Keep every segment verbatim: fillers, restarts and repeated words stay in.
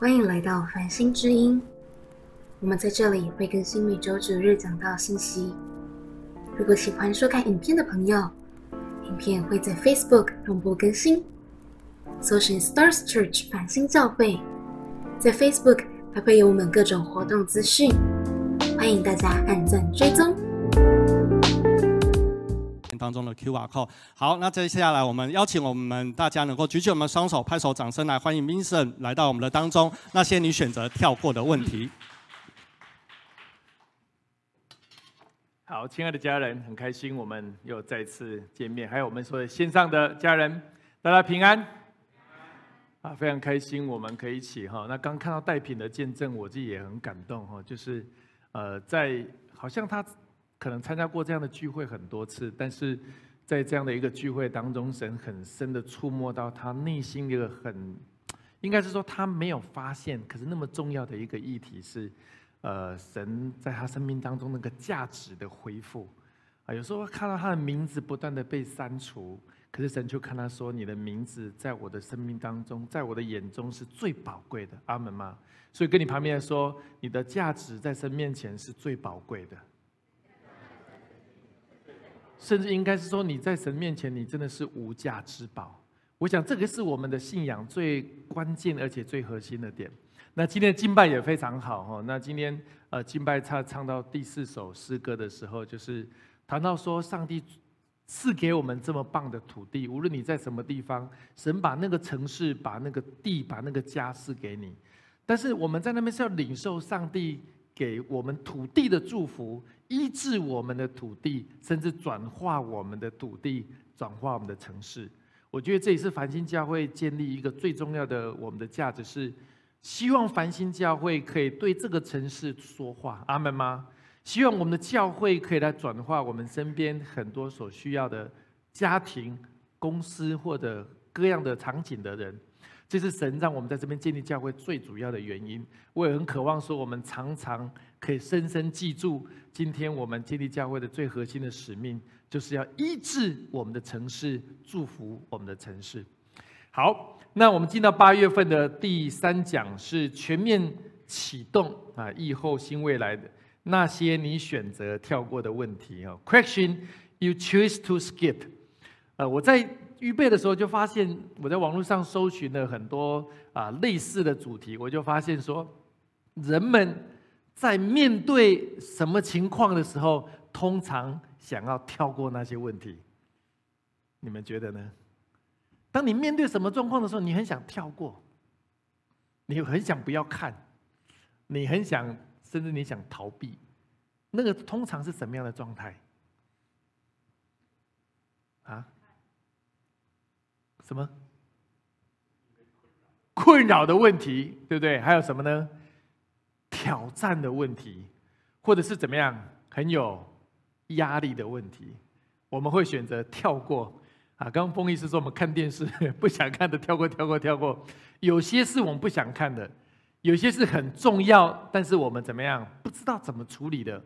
欢迎来到繁星之音，我们在这里会更新每周主日讲道信息。如果喜欢收看影片的朋友，影片会在 Facebook 同步更新，搜寻 Stars Church 繁星教会，在 Facebook 还会有我们各种活动资讯，欢迎大家按赞追踪。当中的 Q R Code。 好，那接下来我们邀请我们大家能够举起我们双手，拍手掌声来欢迎 Vincent 来到我们的当中。那些你选择跳过的问题。好，亲爱的家人，很开心我们又再次见面，还有我们所有线上的家人，大家平安啊！非常开心我们可以一起哈。那刚看到带品的见证，我自己也很感动哈，就是呃，在好像他可能参加过这样的聚会很多次，但是在这样的一个聚会当中，神很深的触摸到他内心的一个很，应该是说他没有发现，可是那么重要的一个议题是，呃，神在他生命当中那个价值的恢复。啊，有时候看到他的名字不断的被删除，可是神就看他说：“你的名字在我的生命当中，在我的眼中是最宝贵的。”阿们吗？所以跟你旁边说，你的价值在神面前是最宝贵的。甚至应该是说，你在神面前，你真的是无价之宝。我想，这个是我们的信仰最关键而且最核心的点。那今天的敬拜也非常好哈。那今天呃，敬拜唱唱到第四首诗歌的时候，就是谈到说，上帝赐给我们这么棒的土地，无论你在什么地方，神把那个城市、把那个地、把那个家赐给你。但是我们在那边是要领受上帝给我们土地的祝福，医治我们的土地，甚至转化我们的土地，转化我们的城市。我觉得这也是繁星教会建立一个最重要的我们的价值，是希望繁星教会可以对这个城市说话，阿们吗？希望我们的教会可以来转化我们身边很多所需要的家庭、公司或者各样的场景的人。这是神让我们在这边建立教会最主要的原因。我也很渴望说，我们常常可以深深记住，今天我们建立教会的最核心的使命，就是要医治我们的城市，祝福我们的城市。好，那我们进到八月份的第三讲，是全面启动啊，疫后新未来的那些你选择跳过的问题啊 ，Question you choose to skip。呃，我在预备的时候就发现，我在网络上搜寻了很多啊类似的主题，我就发现说，人们在面对什么情况的时候，通常想要跳过那些问题。你们觉得呢？当你面对什么状况的时候，你很想跳过，你很想不要看，你很想，甚至你想逃避，那个通常是什么样的状态？啊？什么困扰的问题，对不对？还有什么呢？挑战的问题，或者是怎么样很有压力的问题，我们会选择跳过啊。刚刚风医师说，我们看电视不想看的跳过，跳过，跳过。有些是我们不想看的，有些是很重要，但是我们怎么样不知道怎么处理的，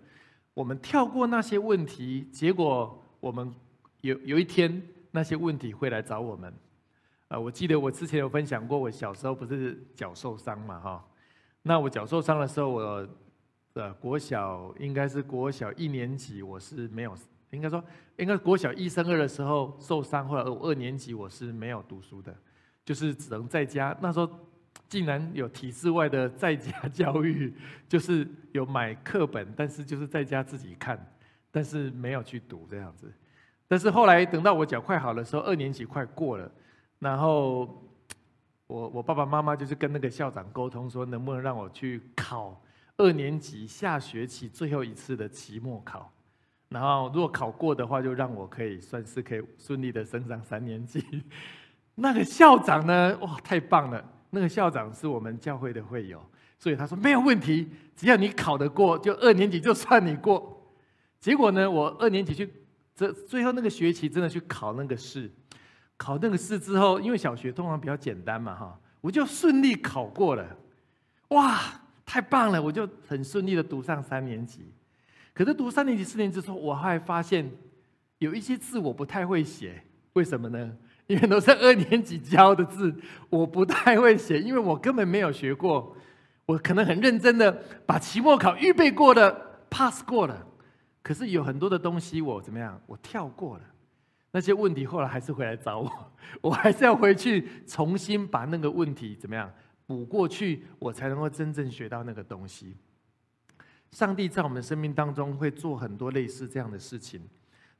我们跳过那些问题，结果我们 有, 有一天那些问题会来找我们。呃，我记得我之前有分享过，我小时候不是脚受伤嘛，哈。那我脚受伤的时候，我呃国小应该是国小一年级，我是没有，应该说应该国小一升二的时候受伤，后来我二年级我是没有读书的，就是只能在家。那时候竟然有体制外的在家教育，就是有买课本，但是就是在家自己看，但是没有去读这样子。但是后来等到我脚快好的时候，二年级快过了。然后我我爸爸妈妈就是跟那个校长沟通说，能不能让我去考二年级下学期最后一次的期末考，然后如果考过的话，就让我可以算是可以顺利的升上三年级。那个校长呢，哇，太棒了！那个校长是我们教会的会友，所以他说没有问题，只要你考得过，就二年级就算你过。结果呢，我二年级去，这最后那个学期真的去考那个试。考那个试之后，因为小学通常比较简单嘛，哈，我就顺利考过了，哇，太棒了！我就很顺利的读上三年级。可是读三年级、四年级之后，我还发现有一些字我不太会写，为什么呢？因为都是二年级教的字，我不太会写，因为我根本没有学过。我可能很认真的把期末考预备过的 pass 过了，可是有很多的东西我怎么样，我跳过了。那些问题后来还是回来找我，我还是要回去重新把那个问题怎么样补过去，我才能够真正学到那个东西。上帝在我们的生命当中会做很多类似这样的事情。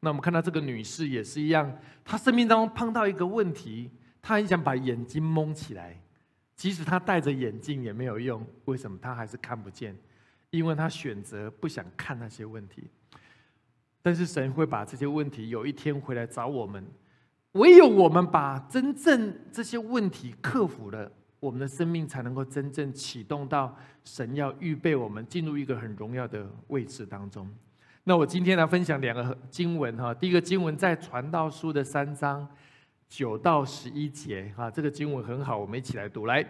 那我们看到这个女士也是一样，她生命当中碰到一个问题，她很想把眼睛蒙起来，即使她戴着眼镜也没有用，为什么？她还是看不见，因为她选择不想看那些问题。但是神会把这些问题有一天回来找我们，唯有我们把真正这些问题克服了，我们的生命才能够真正启动到神要预备我们进入一个很荣耀的位置当中。那我今天来分享两个经文，第一个经文在传道书的三章九到十一节，这个经文很好，我们一起来读。来，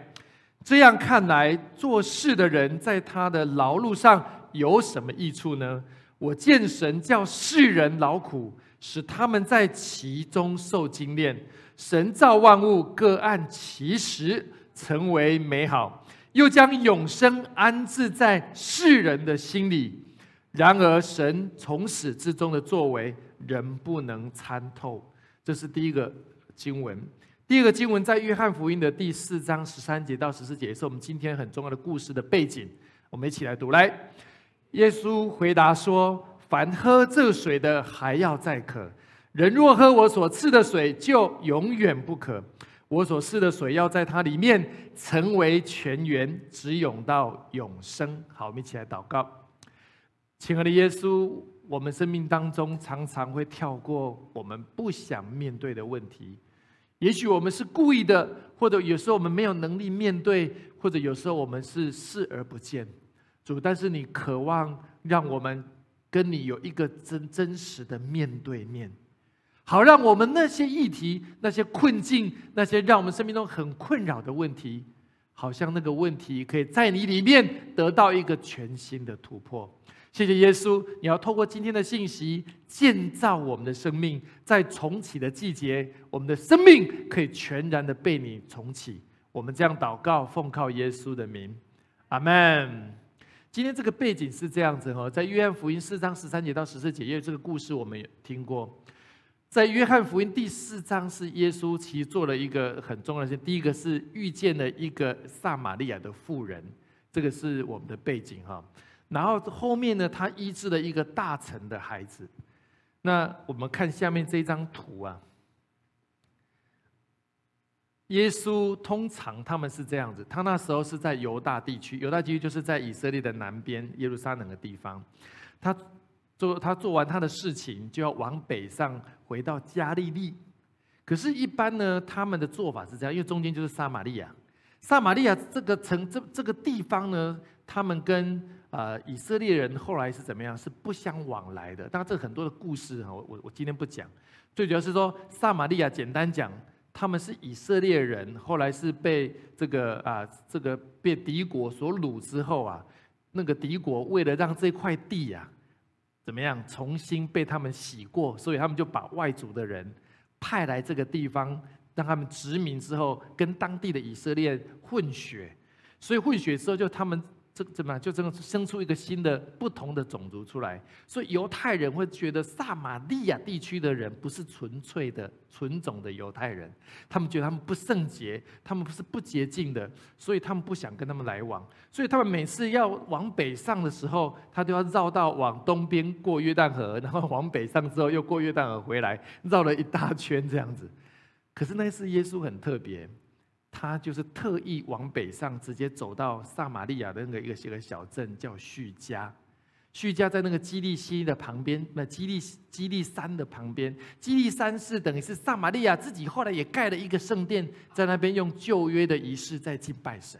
这样看来，做事的人在他的劳碌上有什么益处呢？我见神叫世人劳苦，使他们在其中受精炼。神造万物，各按其时，成为美好，又将永生安置在世人的心里。然而神从始至终的作为，人不能参透。这是第一个经文。第二个经文在约翰福音的第四章十三节到十四节，也是我们今天很重要的故事的背景。我们一起来读。来，耶稣回答说，凡喝这水的还要再渴，人若喝我所赐的水，就永远不渴。我所赐的水要在它里面成为泉源，直涌到永生。好，我们一起来祷告。亲爱的耶稣，我们生命当中常常会跳过我们不想面对的问题，也许我们是故意的，或者有时候我们没有能力面对，或者有时候我们是视而不见。主，但是你渴望让我们跟你有一个真真实的面对面，好让我们那些议题、那些困境、那些让我们生命中很困扰的问题，好像那个问题可以在你里面得到一个全新的突破。谢谢耶稣，你要透过今天的信息建造我们的生命，在重启的季节，我们的生命可以全然的被你重启。我们这样祷告，奉靠耶稣的名，阿们。今天这个背景是这样子，在约翰福音四章十三节到十四节，因为这个故事我们也听过。在约翰福音第四章是耶稣其实做了一个很重要的事，第一个是遇见了一个撒玛利亚的妇人，这个是我们的背景。然后后面呢，他医治了一个大臣的孩子。那我们看下面这张图啊，耶稣通常他们是这样子，他那时候是在犹大地区，犹大地区就是在以色列的南边耶路撒冷的地方。他做他做完他的事情，就要往北上回到加利利。可是，一般呢，他们的做法是这样，因为中间就是撒玛利亚。撒玛利亚这个城这这个地方呢，他们跟呃以色列人后来是怎么样，是不相往来的。当然，这很多的故事我我我今天不讲，最主要是说撒玛利亚，简单讲，他们是以色列人，后来是被这个啊这个被敌国所掳之后啊，那个敌国为了让这块地啊怎么样重新被他们洗过，所以他们就把外族的人派来这个地方，让他们殖民之后跟当地的以色列混血，所以混血之后就他们这怎么样就这个生出一个新的不同的种族出来，所以犹太人会觉得撒玛利亚地区的人不是纯粹的纯种的犹太人，他们觉得他们不圣洁，他们是不洁净的，所以他们不想跟他们来往。所以他们每次要往北上的时候，他都要绕到往东边过约旦河，然后往北上之后又过约旦河回来，绕了一大圈这样子。可是那次耶稣很特别，他就是特意往北上，直接走到撒玛利亚的那个一个小镇叫叙加。叙加在那个基利西的旁边，那基利基利山的旁边，基利山是等于是撒玛利亚自己后来也盖了一个圣殿，在那边用旧约的仪式在敬拜神。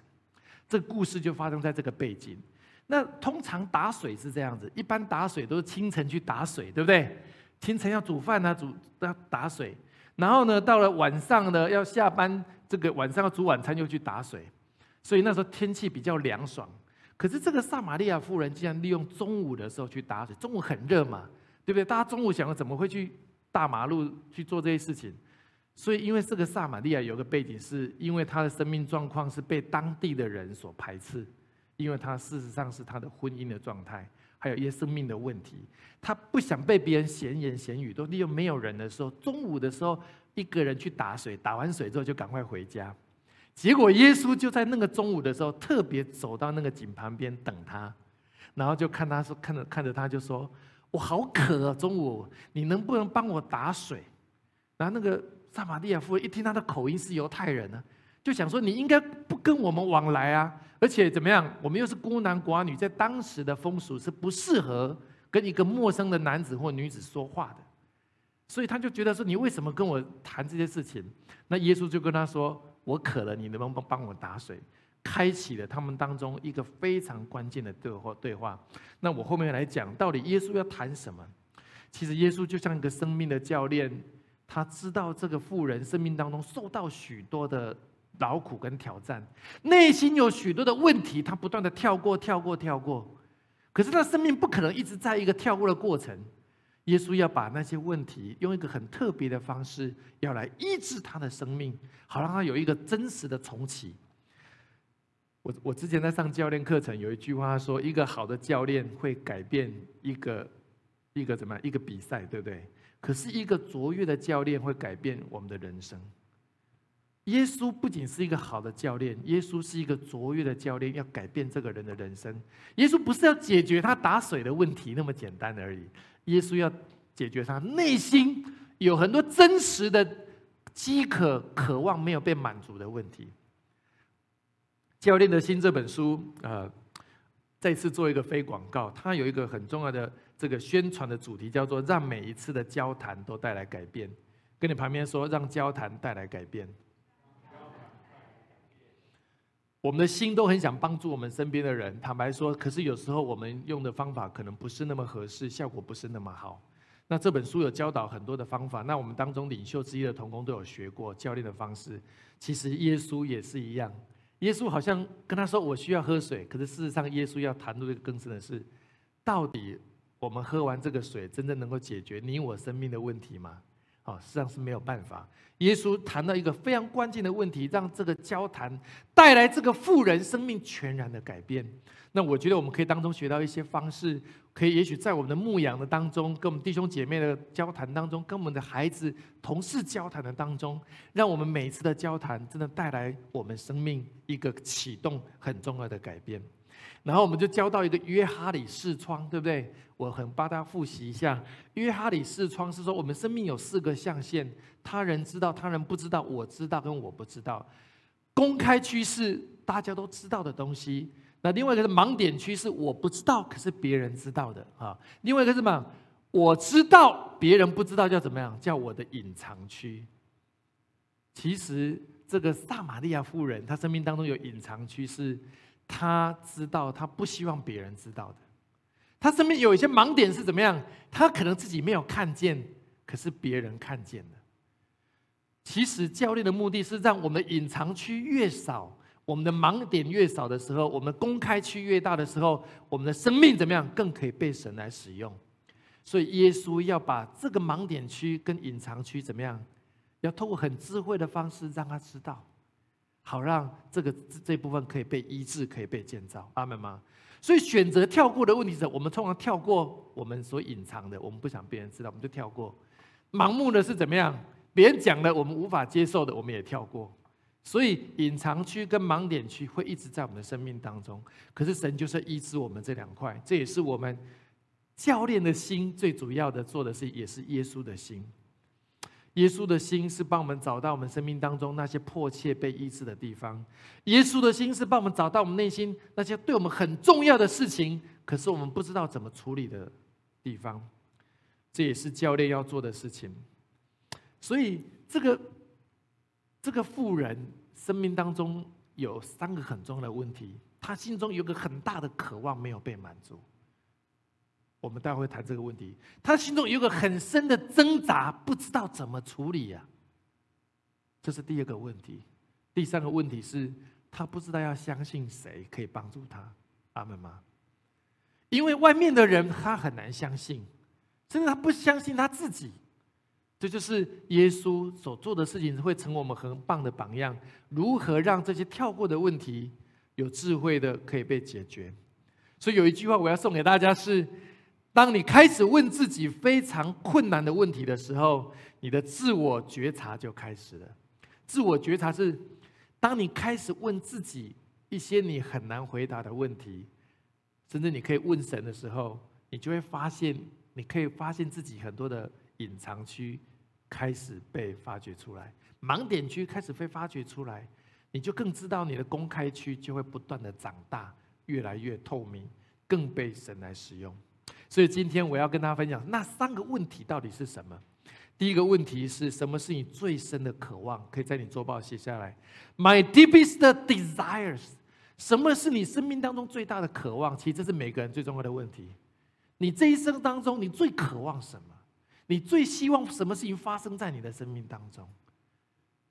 这个故事就发生在这个背景。那通常打水是这样子，一般打水都是清晨去打水，对不对？清晨要煮饭啊，煮要打水。然后呢，到了晚上呢，要下班，这个晚上要煮晚餐，又去打水，所以那时候天气比较凉爽。可是这个撒玛利亚妇人竟然利用中午的时候去打水，中午很热嘛，对不对？大家中午想要怎么会去大马路去做这些事情？所以因为这个撒玛利亚有个背景，是因为他的生命状况是被当地的人所排斥，因为他事实上是他的婚姻的状态，还有一些生命的问题，他不想被别人闲言闲语，都利用没有人的时候，中午的时候一个人去打水，打完水之后就赶快回家。结果耶稣就在那个中午的时候，特别走到那个井旁边等他，然后就看他说，看着看着他就说：“我好渴啊，中午你能不能帮我打水？”然后那个撒玛利亚妇人一听他的口音是犹太人呢、啊。就想说你应该不跟我们往来啊，而且怎么样，我们又是孤男寡女，在当时的风俗是不适合跟一个陌生的男子或女子说话的，所以他就觉得说你为什么跟我谈这些事情。那耶稣就跟他说，我渴了，你能不能帮我打水，开启了他们当中一个非常关键的对话。那我后面来讲到底耶稣要谈什么。其实耶稣就像一个生命的教练，他知道这个妇人生命当中受到许多的劳苦跟挑战，内心有许多的问题，他不断的跳过跳过跳过，可是他生命不可能一直在一个跳过的过程。耶稣要把那些问题用一个很特别的方式要来医治他的生命，好让他有一个真实的重启。 我, 我之前在上教练课程有一句话说，一个好的教练会改变一个一个怎么样一个比赛，对不对？可是一个卓越的教练会改变我们的人生。耶稣不仅是一个好的教练，耶稣是一个卓越的教练，要改变这个人的人生。耶稣不是要解决他打水的问题那么简单而已，耶稣要解决他内心有很多真实的饥渴、渴望没有被满足的问题。教练的心这本书、呃、再次做一个非广告，它有一个很重要的这个宣传的主题，叫做让每一次的交谈都带来改变。跟你旁边说，让交谈带来改变。我们的心都很想帮助我们身边的人，坦白说，可是有时候我们用的方法可能不是那么合适，效果不是那么好。那这本书有教导很多的方法，那我们当中领袖之一的同工都有学过教练的方式。其实耶稣也是一样，耶稣好像跟他说我需要喝水，可是事实上耶稣要谈论一个更深的是，到底我们喝完这个水真正能够解决你我生命的问题吗？哦，实际上是没有办法。耶稣谈到一个非常关键的问题，让这个交谈带来这个妇人生命全然的改变。那我觉得我们可以当中学到一些方式，可以也许在我们的牧养的当中，跟我们弟兄姐妹的交谈当中，跟我们的孩子同事交谈的当中，让我们每一次的交谈真的带来我们生命一个启动很重要的改变。然后我们就教到一个约哈里视窗，对不对？我很帮大家复习一下，约哈里视窗是说我们生命有四个象限：他人知道、他人不知道、我知道跟我不知道。公开区是大家都知道的东西，那另外一个是盲点区，是我不知道可是别人知道的啊。另外一个是什么？我知道别人不知道，叫怎么样？叫我的隐藏区。其实这个撒玛利亚妇人，她生命当中有隐藏区是。他知道他不希望别人知道的，他身边有一些盲点是怎么样，他可能自己没有看见，可是别人看见了。其实教练的目的是让我们的隐藏区越少，我们的盲点越少的时候，我们公开区越大的时候，我们的生命怎么样更可以被神来使用。所以耶稣要把这个盲点区跟隐藏区怎么样，要透过很智慧的方式让他知道，好让这个这部分可以被医治，可以被建造，阿们吗？所以选择跳过的问题是，我们通常跳过我们所隐藏的，我们不想别人知道，我们就跳过；盲目的是怎么样，别人讲的我们无法接受的，我们也跳过。所以隐藏区跟盲点区会一直在我们的生命当中，可是神就是医治我们这两块，这也是我们教练的心最主要的做的事，也是耶稣的心。耶稣的心是帮我们找到我们生命当中那些迫切被医治的地方，耶稣的心是帮我们找到我们内心那些对我们很重要的事情，可是我们不知道怎么处理的地方，这也是教练要做的事情。所以这个这个妇人生命当中有三个很重要的问题，她心中有个很大的渴望没有被满足，我们待会会谈这个问题。他心中有个很深的挣扎，不知道怎么处理啊。这是第二个问题。第三个问题是，他不知道要相信谁可以帮助他。阿们吗？因为外面的人他很难相信，甚至他不相信他自己。这就是耶稣所做的事情，会成为我们很棒的榜样，如何让这些跳过的问题有智慧的可以被解决。所以有一句话我要送给大家是，当你开始问自己非常困难的问题的时候，你的自我觉察就开始了。自我觉察是当你开始问自己一些你很难回答的问题，甚至你可以问神的时候，你就会发现，你可以发现自己很多的隐藏区开始被发掘出来，盲点区开始被发掘出来，你就更知道你的公开区就会不断的长大，越来越透明，更被神来使用。所以今天我要跟大家分享那三个问题到底是什么。第一个问题是，什么是你最深的渴望？可以在你桌报写下来 My deepest desires， 什么是你生命当中最大的渴望？其实这是每个人最重要的问题。你这一生当中，你最渴望什么？你最希望什么事情发生在你的生命当中？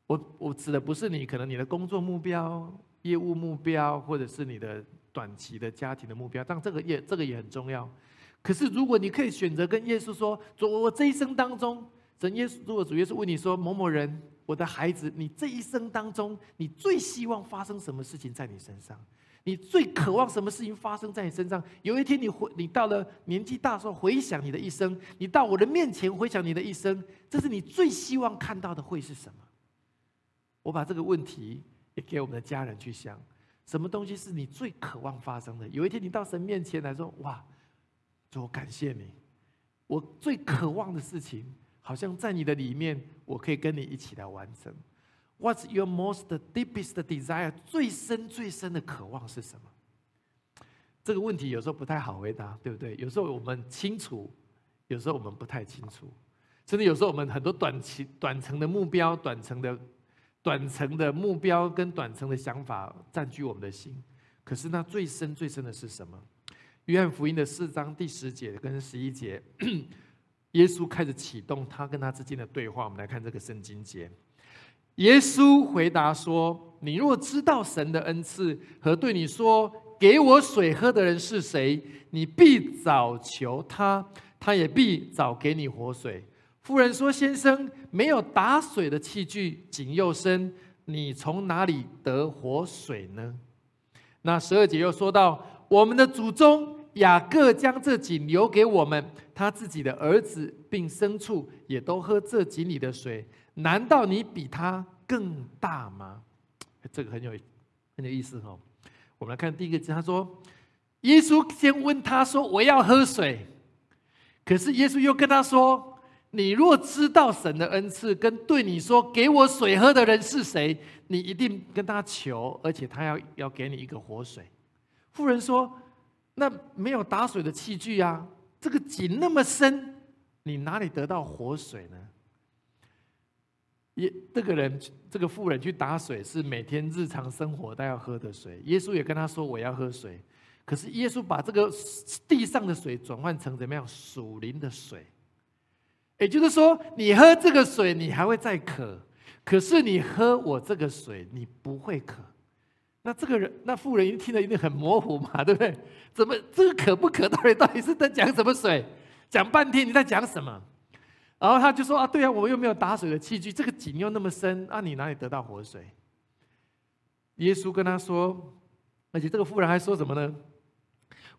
我, 我指的不是你可能你的工作目标、业务目标，或者是你的短期的家庭的目标，但这个也这个也很重要。可是如果你可以选择跟耶稣说，我这一生当中，神耶稣，如果主耶稣问你说，某某人，我的孩子，你这一生当中，你最希望发生什么事情在你身上？你最渴望什么事情发生在你身上？有一天你回，你到了年纪大的时候，回想你的一生，你到我的面前回想你的一生，这是你最希望看到的会是什么？我把这个问题也给我们的家人去想，什么东西是你最渴望发生的？有一天你到神面前来说，哇，主，我感谢你，我最渴望的事情好像在你的里面，我可以跟你一起来完成。What's your most deepest desire？ 最深最深的渴望是什么？这个问题有时候不太好回答，对不对？有时候我们清楚，有时候我们不太清楚，甚至有时候我们很多短期、短程的目标、短程的、短程的目标跟短程的想法占据我们的心。可是那最深最深的是什么？约翰福音的四章第十节跟十一节。耶稣开始启动他跟他之间的对话，我们来看这个圣经节。耶稣回答说，你若知道神的恩赐和对你说给我水喝的人是谁，你必早求他，他也必早给你活水。妇人说，先生，没有打水的器具，井又深，你从哪里得活水呢？那十二节又说到，我们的祖宗雅各将这井留给我们，他自己的儿子并牲畜也都喝这井里的水，难道你比他更大吗？这个很有很有意思哦。我们来看第一个，他说，耶稣先问他说，我要喝水。可是耶稣又跟他说，你若知道神的恩赐跟对你说给我水喝的人是谁，你一定跟他求，而且他要要给你一个活水。妇人说，那没有打水的器具啊，这个井那么深，你哪里得到活水呢？也这个人，这个妇人去打水是每天日常生活都要喝的水。耶稣也跟他说，我要喝水。可是耶稣把这个地上的水转换成怎么样？属灵的水。也就是说，你喝这个水你还会再渴，可是你喝我这个水你不会渴。那这个人，那妇人一听得一定很模糊嘛，对不对？怎么这个渴不渴？到底到底是在讲什么水？讲半天你在讲什么？然后他就说啊，对啊，我又没有打水的器具，这个井又那么深，啊，你哪里得到活水？耶稣跟他说，而且这个妇人还说什么呢？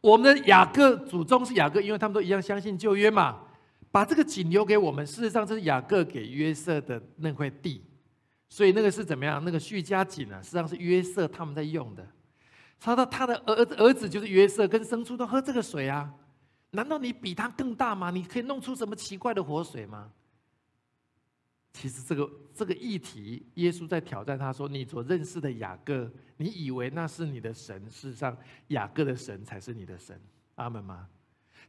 我们的雅各祖宗是雅各，因为他们都一样相信旧约嘛，把这个井留给我们。事实上，这是雅各给约瑟的那块地。所以那个是怎么样？那个叙加井啊，实际上是约瑟他们在用的。他的他的儿子儿子就是约瑟，跟牲畜都喝这个水啊。难道你比他更大吗？你可以弄出什么奇怪的活水吗？其实这个这个议题，耶稣在挑战他说：你所认识的雅各，你以为那是你的神，事实上雅各的神才是你的神。阿们吗？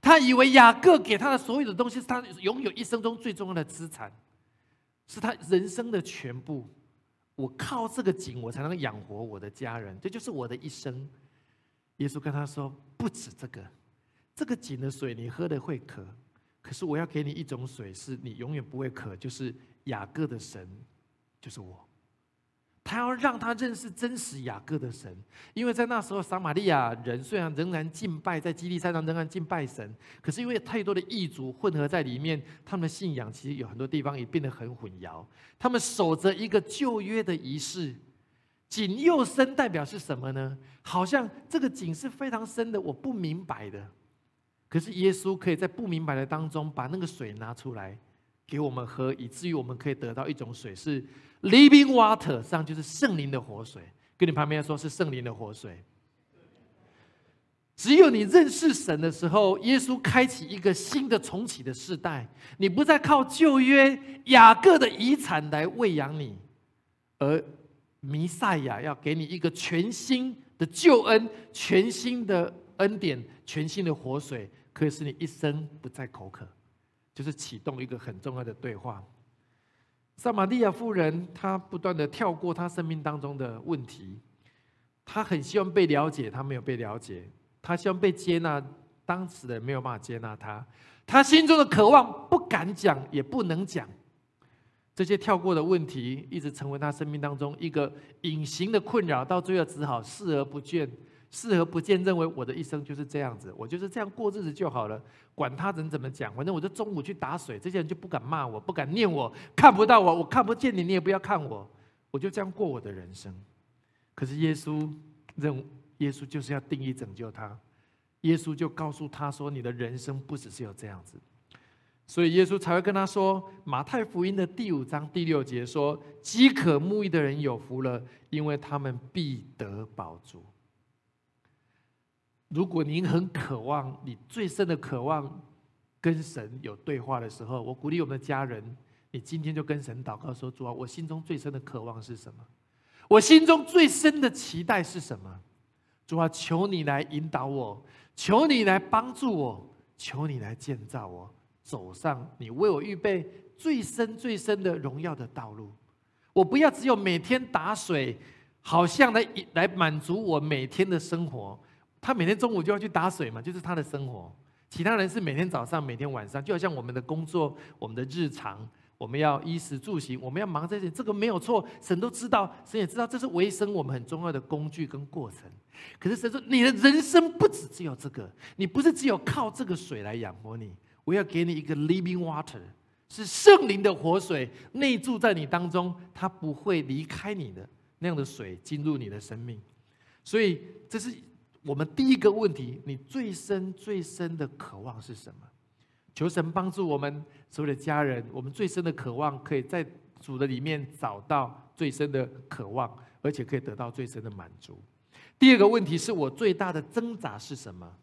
他以为雅各给他的所有的东西是他拥有一生中最重要的资产，是他人生的全部，我靠这个井我才能养活我的家人，这就是我的一生。耶稣跟他说，不止这个，这个井的水你喝的会渴，可是我要给你一种水，是你永远不会渴，就是雅各的神，就是我。他他要让他认识真实雅各的神，因为在那时候撒玛利亚人虽然仍然敬拜，在基利山上仍然敬拜神，可是因为太多的异族混合在里面，他们的信仰其实有很多地方也变得很混淆。他们守着一个旧约的仪式，井又深代表是什么呢？好像这个井是非常深的，我不明白的，可是耶稣可以在不明白的当中把那个水拿出来给我们喝，以至于我们可以得到一种水是 living water， 上就是圣灵的活水。跟你旁边说，是圣灵的活水。只有你认识神的时候，耶稣开启一个新的重启的世代，你不再靠旧约雅各的遗产来喂养你，而弥赛亚要给你一个全新的救恩，全新的恩典，全新的活水，可以使你一生不再口渴。就是启动一个很重要的对话。撒玛利亚妇人她不断的跳过她生命当中的问题，她很希望被了解，她没有被了解，她希望被接纳，当时的人没有办法接纳她，她心中的渴望不敢讲也不能讲。这些跳过的问题一直成为她生命当中一个隐形的困扰，到最后只好视而不见，视而不见，认为我的一生就是这样子，我就是这样过日子就好了，管他人怎么讲，反正我就中午去打水，这些人就不敢骂我，不敢念我，看不到我，我看不见你，你也不要看我，我就这样过我的人生。可是耶稣认，耶稣就是要定义拯救他，耶稣就告诉他说，你的人生不只是有这样子。所以耶稣才会跟他说，马太福音的第五章第六节说，饥渴慕义的人有福了，因为他们必得饱足。如果您很渴望，你最深的渴望跟神有对话的时候，我鼓励我们的家人，你今天就跟神祷告说，主啊，我心中最深的渴望是什么？我心中最深的期待是什么？主啊，求你来引导我，求你来帮助我，求你来建造我，走上你为我预备最深最深的荣耀的道路。我不要只有每天打水，好像 来, 来满足我每天的生活。他每天中午就要去打水嘛，就是他的生活。其他人是每天早上每天晚上，就好像我们的工作，我们的日常，我们要衣食住行，我们要忙这些，这个没有错，神都知道，神也知道这是维生我们很重要的工具跟过程。可是神说，你的人生不只只有这个，你不是只有靠这个水来养活你，我要给你一个 living water， 是圣灵的活水，内住在你当中，它不会离开你的，那样的水进入你的生命。所以这是我们第一个问题，你最深最深的渴望是什么？求神帮助我们所有的家人，我们最深的渴望可以在主的里面找到最深的渴望，而且可以得到最深的满足。第二个问题是，我最大的挣扎是什么？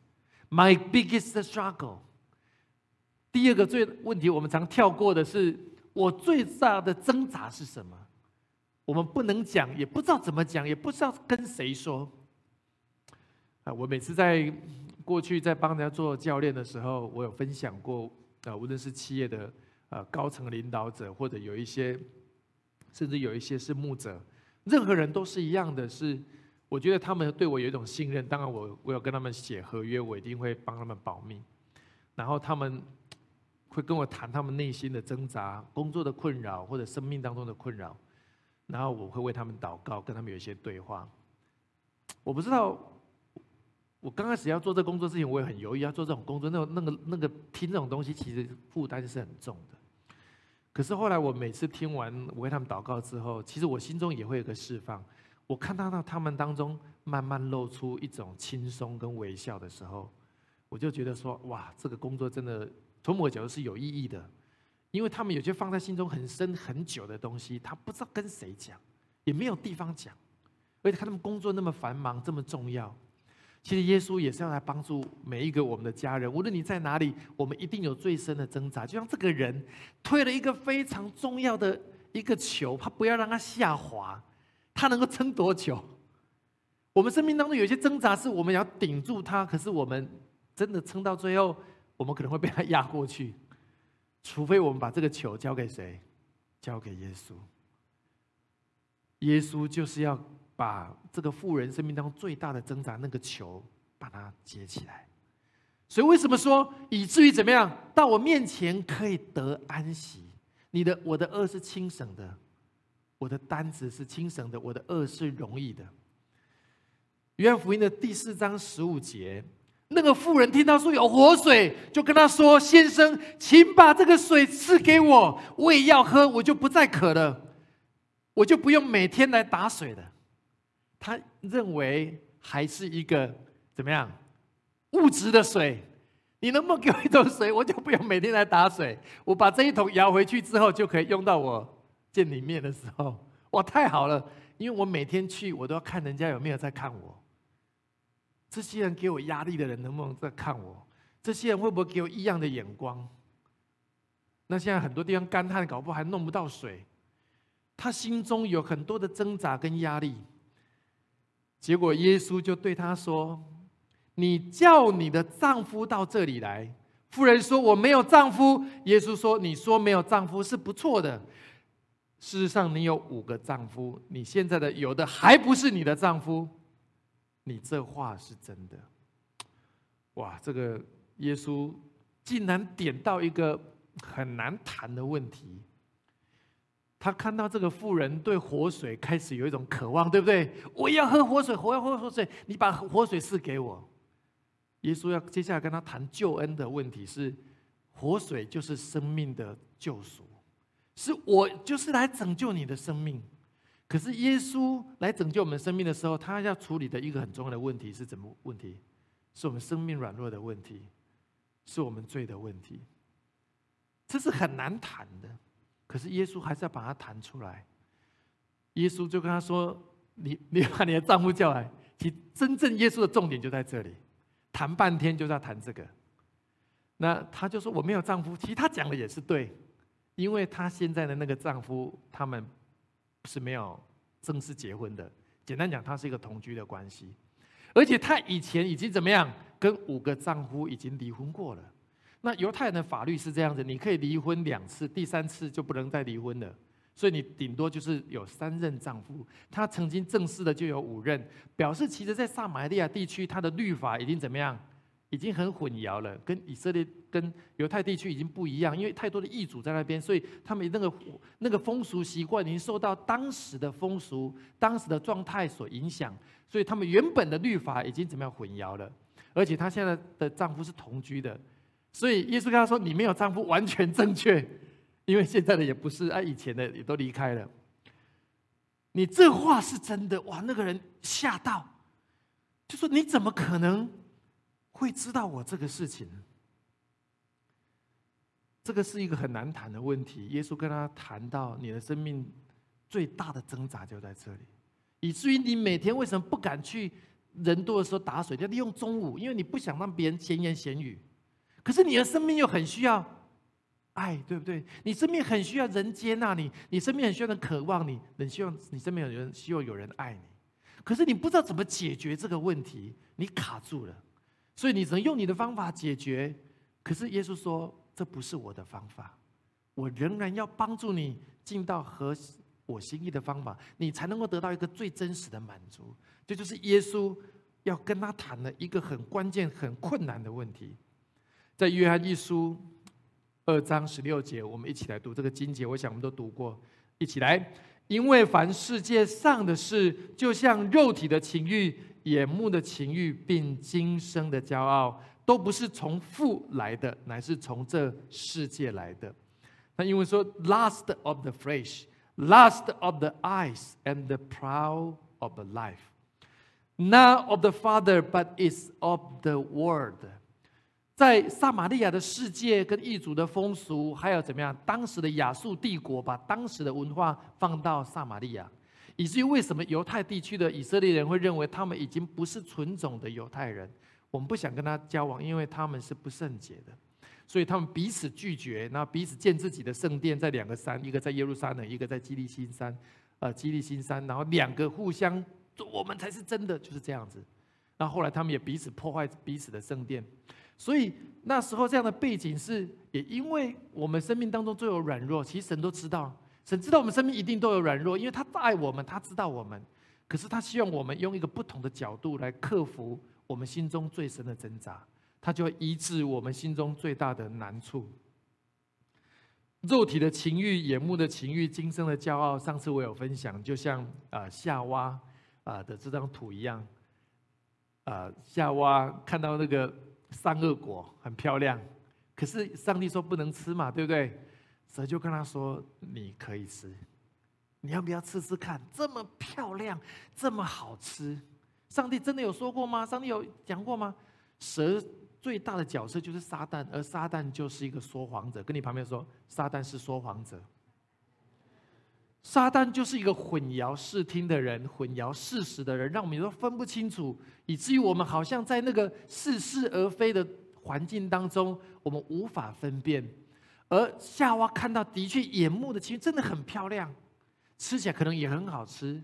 My biggest struggle。 第二个最问题我们常跳过的是，我最大的挣扎是什么？我们不能讲，也不知道怎么讲，也不知道跟谁说。我每次在过去在帮人家做教练的时候，我有分享过，无论是企业的高层领导者，或者有一些甚至有一些是牧者，任何人都是一样的，是我觉得他们对我有一种信任，当然我我有跟他们写合约，我一定会帮他们保密，然后他们会跟我谈他们内心的挣扎，工作的困扰，或者生命当中的困扰，然后我会为他们祷告，跟他们有一些对话。我不知道，我刚开始要做这工作之前，我也很犹豫要做这种工作，那那个那个听这种东西其实负担是很重的。可是后来我每次听完我为他们祷告之后，其实我心中也会有个释放。我看到他们当中慢慢露出一种轻松跟微笑的时候，我就觉得说，哇，这个工作真的从我角度是有意义的，因为他们有些放在心中很深很久的东西，他不知道跟谁讲，也没有地方讲，而且看他们工作那么繁忙，这么重要。其实耶稣也是要来帮助每一个我们的家人，无论你在哪里，我们一定有最深的挣扎。就像这个人推了一个非常重要的一个球，他不要让它下滑，他能够撑多久？我们生命当中有些挣扎是我们要顶住它，可是我们真的撑到最后，我们可能会被它压过去，除非我们把这个球交给谁？交给耶稣。耶稣就是要把这个妇人生命当中最大的挣扎那个球把它接起来。所以为什么说以至于怎么样到我面前可以得安息，你的我的恶是轻省的，我的担子是轻省的，我的恶是容易的。约翰福音的第四章十五节，那个妇人听到说有活水，就跟他说：“先生，请把这个水赐给我，我也要喝，我就不再渴了，我就不用每天来打水了。”他认为还是一个怎么样物质的水，你能不能给我一桶水，我就不用每天来打水，我把这一桶摇回去之后就可以用到我见里面的时候，哇，太好了！因为我每天去，我都要看人家有没有在看我。这些人给我压力的人能不能在看我？这些人会不会给我异样的眼光？那现在很多地方干旱，搞不好还弄不到水。他心中有很多的挣扎跟压力。结果耶稣就对他说：“你叫你的丈夫到这里来。”妇人说：“我没有丈夫。”耶稣说：“你说没有丈夫是不错的。事实上你有五个丈夫，你现在的有的还不是你的丈夫，你这话是真的。”哇，这个耶稣竟然点到一个很难谈的问题。他看到这个妇人对活水开始有一种渴望，对不对？我要喝活水，我要喝活水，你把活水赐给我。耶稣要接下来跟他谈救恩的问题，是活水就是生命的救赎，是我就是来拯救你的生命。可是耶稣来拯救我们生命的时候，他要处理的一个很重要的问题是什么问题？是我们生命软弱的问题，是我们罪的问题。这是很难谈的，可是耶稣还是要把它谈出来。耶稣就跟他说： 你, 你把你的丈夫叫来。其实真正耶稣的重点就在这里，谈半天就是要谈这个。那他就说我没有丈夫，其实他讲的也是对，因为她现在的那个丈夫，他们是没有正式结婚的。简单讲，她是一个同居的关系，而且她以前已经怎么样，跟五个丈夫已经离婚过了。那犹太人的法律是这样子，你可以离婚两次，第三次就不能再离婚了，所以你顶多就是有三任丈夫。她曾经正式的就有五任，表示其实在撒玛利亚地区，她的律法已经怎么样，已经很混淆了，跟以色列、跟犹太地区已经不一样，因为太多的异族在那边，所以他们那个那个风俗习惯已经受到当时的风俗、当时的状态所影响，所以他们原本的律法已经怎么样混淆了。而且她现在的丈夫是同居的，所以耶稣跟她说：“你没有丈夫，完全正确，因为现在的也不是，啊，以前的也都离开了。你这话是真的。”哇，那个人吓到，就说：“你怎么可能会知道我这个事情？”这个是一个很难谈的问题。耶稣跟他谈到你的生命最大的挣扎就在这里，以至于你每天为什么不敢去人多的时候打水，就利用中午，因为你不想让别人闲言闲语。可是你的生命又很需要爱，对不对？你生命很需要人接纳你，你生命很需要人渴望你，你希望你生命有人希望有人爱你。可是你不知道怎么解决这个问题，你卡住了，所以你只能用你的方法解决。可是耶稣说：“这不是我的方法，我仍然要帮助你进到合我心意的方法，你才能够得到一个最真实的满足。”这就是耶稣要跟他谈的一个很关键、很困难的问题。在约翰一书二章十六节，我们一起来读这个经节。我想我们都读过，一起来。因为凡世界上的事，就像肉体的情欲、眼目的情欲，并今生的骄傲，都不是从父来的，乃是从这世界来的。那英文说 lust of the flesh, lust of the eyes, and the proud of the life, not of the Father, but is of the world。 在撒玛利亚的世界跟异族的风俗，还有怎么样，当时的亚述帝国把当时的文化放到撒玛利亚，以至于为什么犹太地区的以色列人会认为他们已经不是纯种的犹太人，我们不想跟他交往，因为他们是不圣洁的，所以他们彼此拒绝，然后彼此建自己的圣殿，在两个山，一个在耶路撒冷，一个在基利心山，呃，基利心山，然后两个互相，我们才是真的，就是这样子。然后后来他们也彼此破坏彼此的圣殿，所以那时候这样的背景是，也因为我们生命当中都有软弱，其实神都知道。神知道我们生命一定都有软弱，因为他爱我们，他知道我们，可是他希望我们用一个不同的角度来克服我们心中最深的挣扎，他就会医治我们心中最大的难处。肉体的情欲、眼目的情欲、今生的骄傲，上次我有分享，就像啊夏娃啊的这张图一样，啊夏娃看到那个善恶果很漂亮，可是上帝说不能吃嘛，对不对？蛇就跟他说：“你可以吃，你要不要吃吃看？这么漂亮，这么好吃，上帝真的有说过吗？上帝有讲过吗？”蛇最大的角色就是撒旦，而撒旦就是一个说谎者。跟你旁边说，撒旦是说谎者。撒旦就是一个混淆视听的人，混淆事实的人，让我们都分不清楚，以至于我们好像在那个似是而非的环境当中，我们无法分辨。而夏娃看到的确眼目的情欲真的很漂亮，吃起来可能也很好吃，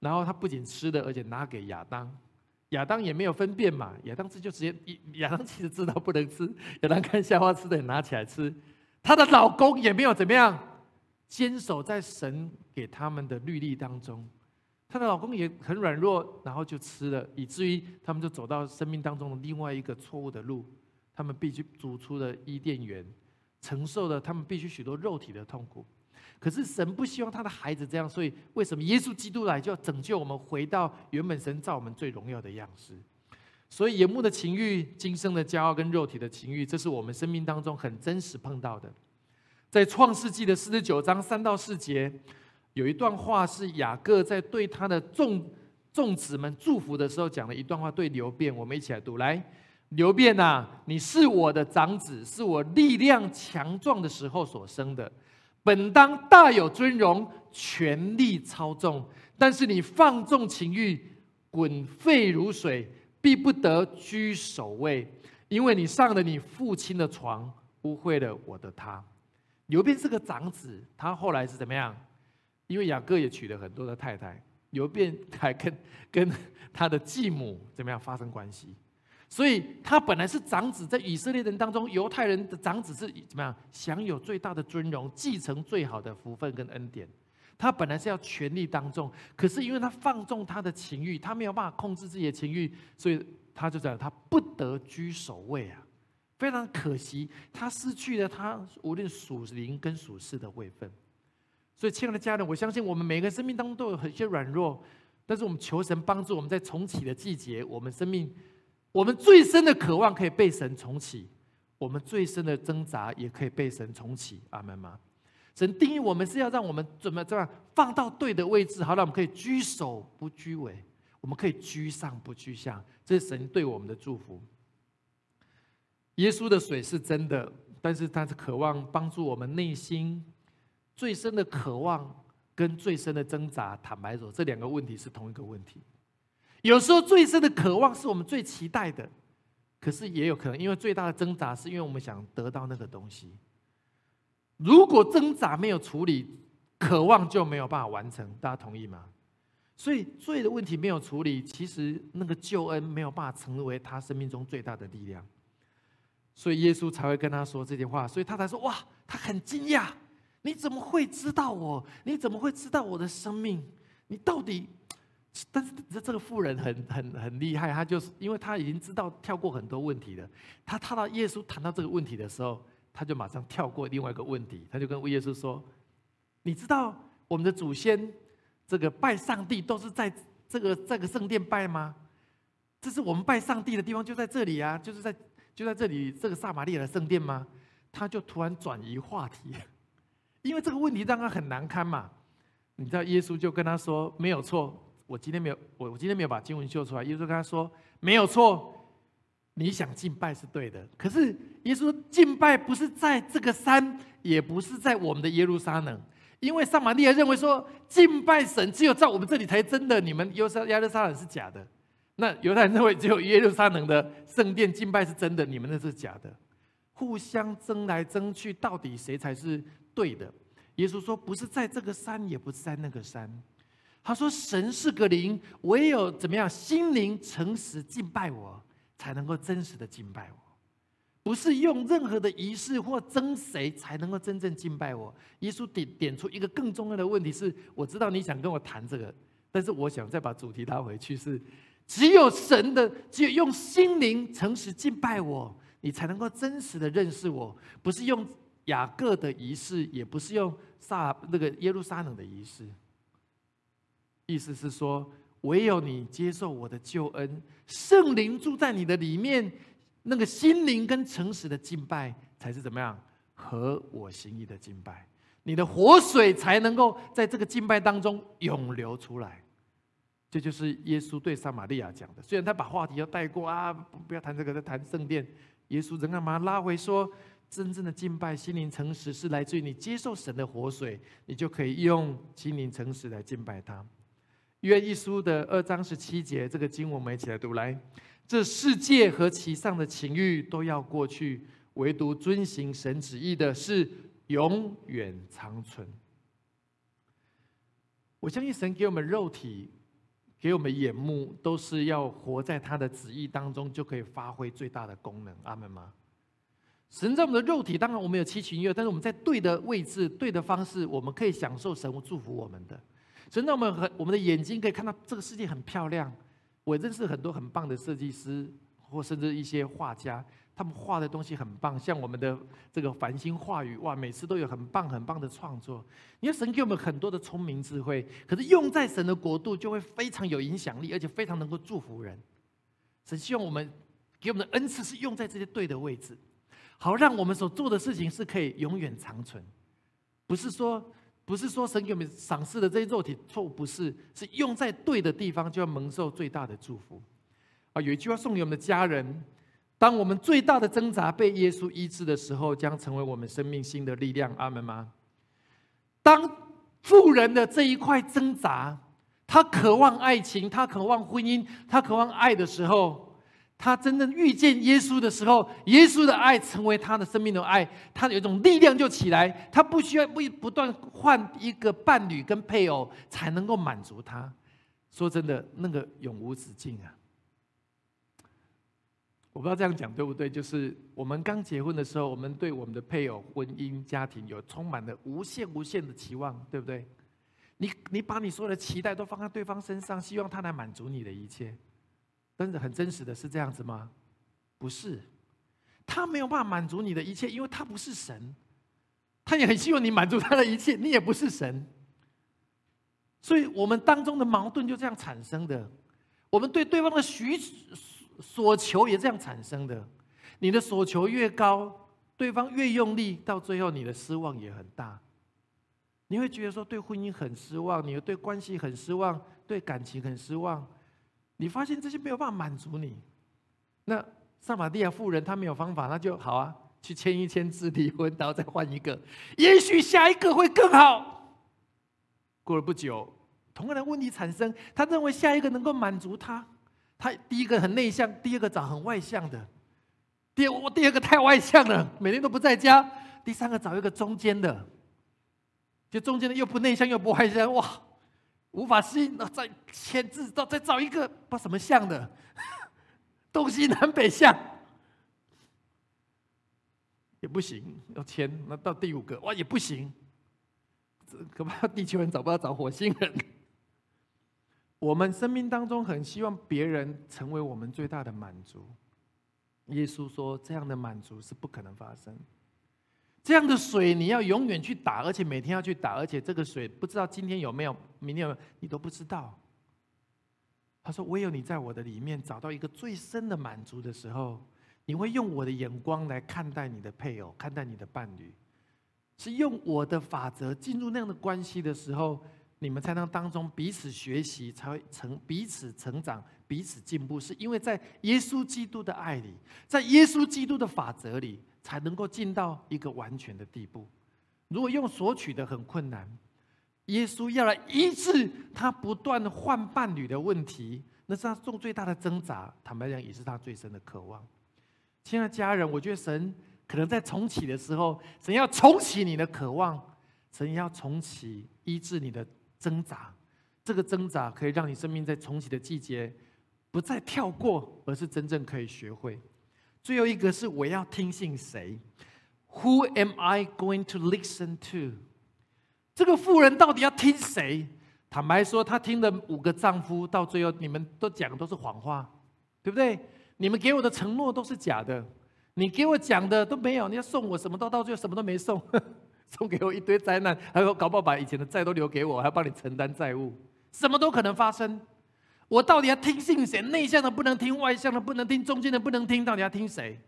然后他不仅吃了，而且拿给亚当。亚当也没有分辨嘛，亚当吃就直接，亚当其实知道不能吃，亚当看夏娃吃的也拿起来吃，她的老公也没有怎么样，坚守在神给他们的律例当中，她的老公也很软弱，然后就吃了，以至于他们就走到生命当中的另外一个错误的路，他们必须逐出了伊甸园，承受了他们必须许多肉体的痛苦。可是神不希望他的孩子这样，所以为什么耶稣基督来就要拯救我们，回到原本神造我们最荣耀的样式？所以眼目的情欲、今生的骄傲跟肉体的情欲，这是我们生命当中很真实碰到的。在创世纪的四十九章三到四节，有一段话是雅各在对他的众众子们祝福的时候讲了一段话，对流便，我们一起来读。来，流便啊，你是我的长子，是我力量强壮的时候所生的。本当大有尊荣，权力操纵，但是你放纵情欲，滚沸如水，必不得居首位，因为你上了你父亲的床，污秽了我的他。流便是个长子，他后来是怎么样？因为雅各也娶了很多的太太，流便还跟跟他的继母怎么样发生关系？所以他本来是长子，在以色列人当中，犹太人的长子是怎么样享有最大的尊荣，继承最好的福分跟恩典。他本来是要权力当中，可是因为他放纵他的情欲，他没有办法控制自己的情欲，所以他就讲他不得居首位啊，非常可惜，他失去了他无论属灵跟属世的位分。所以亲爱的家人，我相信我们每个生命当中都有很些软弱，但是我们求神帮助我们，在重启的季节，我们生命我们最深的渴望可以被神重启，我们最深的挣扎也可以被神重启。阿们吗？神定义我们是要让我们怎么这样放到对的位置，好让我们可以居首不居尾，我们可以居上不居下，这是神对我们的祝福。耶稣的水是真的，但是他是渴望帮助我们内心最深的渴望跟最深的挣扎。坦白说，这两个问题是同一个问题。有时候最深的渴望是我们最期待的，可是也有可能因为最大的挣扎是因为我们想得到那个东西。如果挣扎没有处理，渴望就没有办法完成，大家同意吗？所以罪的问题没有处理，其实那个救恩没有办法成为他生命中最大的力量，所以耶稣才会跟他说这些话。所以他才说，哇，他很惊讶，你怎么会知道我？你怎么会知道我的生命？你到底？但是这个妇人很很很厉害，她就是因为她已经知道跳过很多问题了。她谈到耶稣谈到这个问题的时候，她就马上跳过另外一个问题，她就跟耶稣说：“你知道我们的祖先这个拜上帝都是在这个这个圣殿拜吗？这是我们拜上帝的地方，就在这里啊，就是在就在这里这个撒玛利亚的圣殿吗？”她就突然转移话题，因为这个问题让她很难堪嘛。你知道耶稣就跟她说：“没有错。”我今天没有，我今天没有把经文秀出来。耶稣跟他说：“没有错，你想敬拜是对的。可是耶稣敬拜不是在这个山，也不是在我们的耶路撒冷，因为撒玛利亚认为说敬拜神只有在我们这里才真的，你们耶路撒冷是假的。那犹太人认为只有耶路撒冷的圣殿敬拜是真的，你们那是假的。互相争来争去，到底谁才是对的？”耶稣说：“不是在这个山，也不是在那个山。”他说：“神是个灵，唯有怎么样心灵诚实敬拜我，才能够真实的敬拜我，不是用任何的仪式或争谁才能够真正敬拜我。”耶稣 点, 点出一个更重要的问题是：我知道你想跟我谈这个，但是我想再把主题拉回去是，只有神的，只有用心灵诚实敬拜我，你才能够真实的认识我，不是用雅各的仪式也不是用撒那个耶路撒冷的仪式，意思是说，唯有你接受我的救恩，圣灵住在你的里面，那个心灵跟诚实的敬拜才是怎么样合我心意的敬拜，你的活水才能够在这个敬拜当中涌流出来。这就是耶稣对撒玛利亚讲的。虽然他把话题要带过啊，不要谈这个，在谈圣殿，耶稣仍然把他拉回说，真正的敬拜心灵诚实是来自于你接受神的活水，你就可以用心灵诚实来敬拜他。约一书的二章十七节，这个经文我们一起来读，来，这世界和其上的情欲都要过去，唯独遵行神旨意的是永远长存。我相信神给我们肉体，给我们眼目，都是要活在他的旨意当中，就可以发挥最大的功能。阿们吗？神在我们的肉体，当然我们有七情六欲，但是我们在对的位置、对的方式，我们可以享受神祝福我们的。神让我们很，我们的眼睛可以看到这个世界很漂亮。我认识很多很棒的设计师，或甚至一些画家，他们画的东西很棒，像我们的这个繁星话语，哇，每次都有很棒很棒的创作。你看神给我们很多的聪明智慧，可是用在神的国度就会非常有影响力，而且非常能够祝福人。神希望我们给我们的恩赐是用在这些对的位置，好让我们所做的事情是可以永远长存。不是说不是说神给我们赏赐的这些肉体错，不是，是用在对的地方就要蒙受最大的祝福。啊，有一句话送给我们的家人，当我们最大的挣扎被耶稣医治的时候，将成为我们生命新的力量。阿们吗？当妇人的这一块挣扎，她渴望爱情，她渴望婚姻，她渴望爱的时候，她真正遇见耶稣的时候，耶稣的爱成为她的生命的爱，她有一种力量就起来，她不需要不断换一个伴侣跟配偶才能够满足她。说真的，那个永无止境啊！我不知道这样讲对不对，就是我们刚结婚的时候，我们对我们的配偶、婚姻、家庭有充满了无限无限的期望，对不对？你你把你所有的期待都放在对方身上，希望他来满足你的一切。但是很真实的是这样子吗？不是，他没有办法满足你的一切，因为他不是神，他也很希望你满足他的一切，你也不是神，所以我们当中的矛盾就这样产生的。我们对对方的需所求也这样产生的，你的所求越高，对方越用力，到最后你的失望也很大。你会觉得说对婚姻很失望，你对关系很失望，对感情很失望，你发现这些没有办法满足你。那撒玛利亚妇人她没有方法，那就好啊，去签一签字离婚，然后再换一个，也许下一个会更好。过了不久，同样的问题产生，她认为下一个能够满足她。他第一个很内向，第二个找很外向的，第二第二个太外向了，每天都不在家，第三个找一个中间的，就中间的又不内向又不外向，哇，无法适应，再签字，再找一个不什么向的，东西南北向也不行，要签。那到第五个，哇，也不行，可怕，地球人找不到，找火星人。我们生命当中很希望别人成为我们最大的满足。耶稣说这样的满足是不可能发生，这样的水你要永远去打，而且每天要去打，而且这个水不知道今天有没有，明天有没有，你都不知道。他说唯有你在我的里面找到一个最深的满足的时候，你会用我的眼光来看待你的配偶，看待你的伴侣，是用我的法则进入那样的关系的时候，你们才能当中彼此学习，才会成彼此成长，彼此进步。是因为在耶稣基督的爱里，在耶稣基督的法则里，才能够进到一个完全的地步。如果用索取的很困难，耶稣要来医治他不断换伴侣的问题，那是他做最大的挣扎，坦白讲也是他最深的渴望。亲爱的家人，我觉得神可能在重启的时候，神要重启你的渴望，神要重启医治你的挣扎，这个挣扎可以让你生命在重启的季节不再跳过，而是真正可以学会。最后一个是我要听信谁 ？Who am I going to listen to？ 这个妇人到底要听谁？坦白说，她听了五个丈夫，到最后你们都讲都是谎话，对不对？你们给我的承诺都是假的，你给我讲的都没有，你要送我什么都到最后什么都没送，呵呵，送给我一堆灾难，还有搞不好把以前的债都留给我，还要帮你承担债务，什么都可能发生。我到底要听信谁？内向的不能听，外向的不能听，中间的不能听，到底要听谁？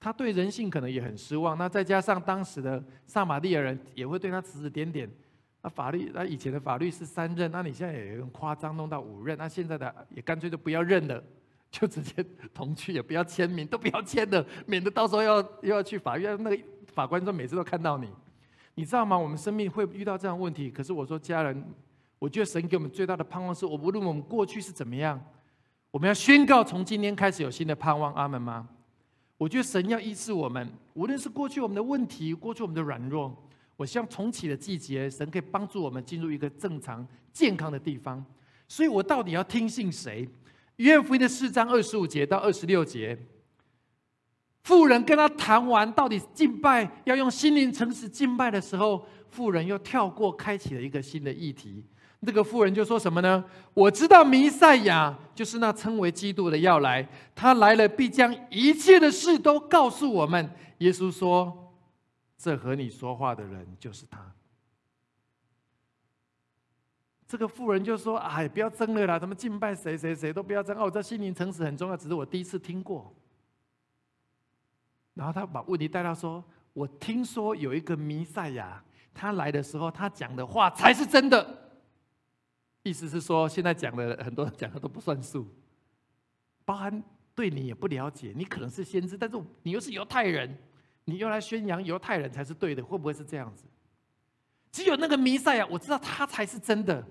他对人性可能也很失望，那再加上当时的撒玛利亚人也会对他指指点点。那法律，那以前的法律是三任，那你现在也很夸张，弄到五任，那现在的也干脆就不要认了，就直接同去，也不要签名，都不要签了，免得到时候要又要去法院，那个法官说每次都看到你，你知道吗？我们生命会遇到这样的问题。可是我说家人，我觉得神给我们最大的盼望是，我无论我们过去是怎么样，我们要宣告从今天开始有新的盼望。阿们吗？我觉得神要医治我们，无论是过去我们的问题，过去我们的软弱，我希望重启的季节，神可以帮助我们进入一个正常健康的地方。所以我到底要听信谁？约翰福音的四章二十五节到二十六节，妇人跟他谈完到底敬拜要用心灵诚实敬拜的时候，妇人又跳过，开启了一个新的议题。这个妇人就说什么呢？我知道弥赛亚就是那称为基督的要来，他来了必将一切的事都告诉我们。耶稣说，这和你说话的人就是他。这个妇人就说，哎，不要争了啦，他们敬拜谁谁谁都不要争，哦，这心灵诚实很重要，只是我第一次听过。然后他把问题带到说，我听说有一个弥赛亚，他来的时候他讲的话才是真的。意思是说，现在讲的很多人讲的都不算数，包含对你也不了解，你可能是先知，但是你又是犹太人，你又来宣扬犹太人才是对的，会不会是这样子？只有那个弥赛亚，我知道他才是真的，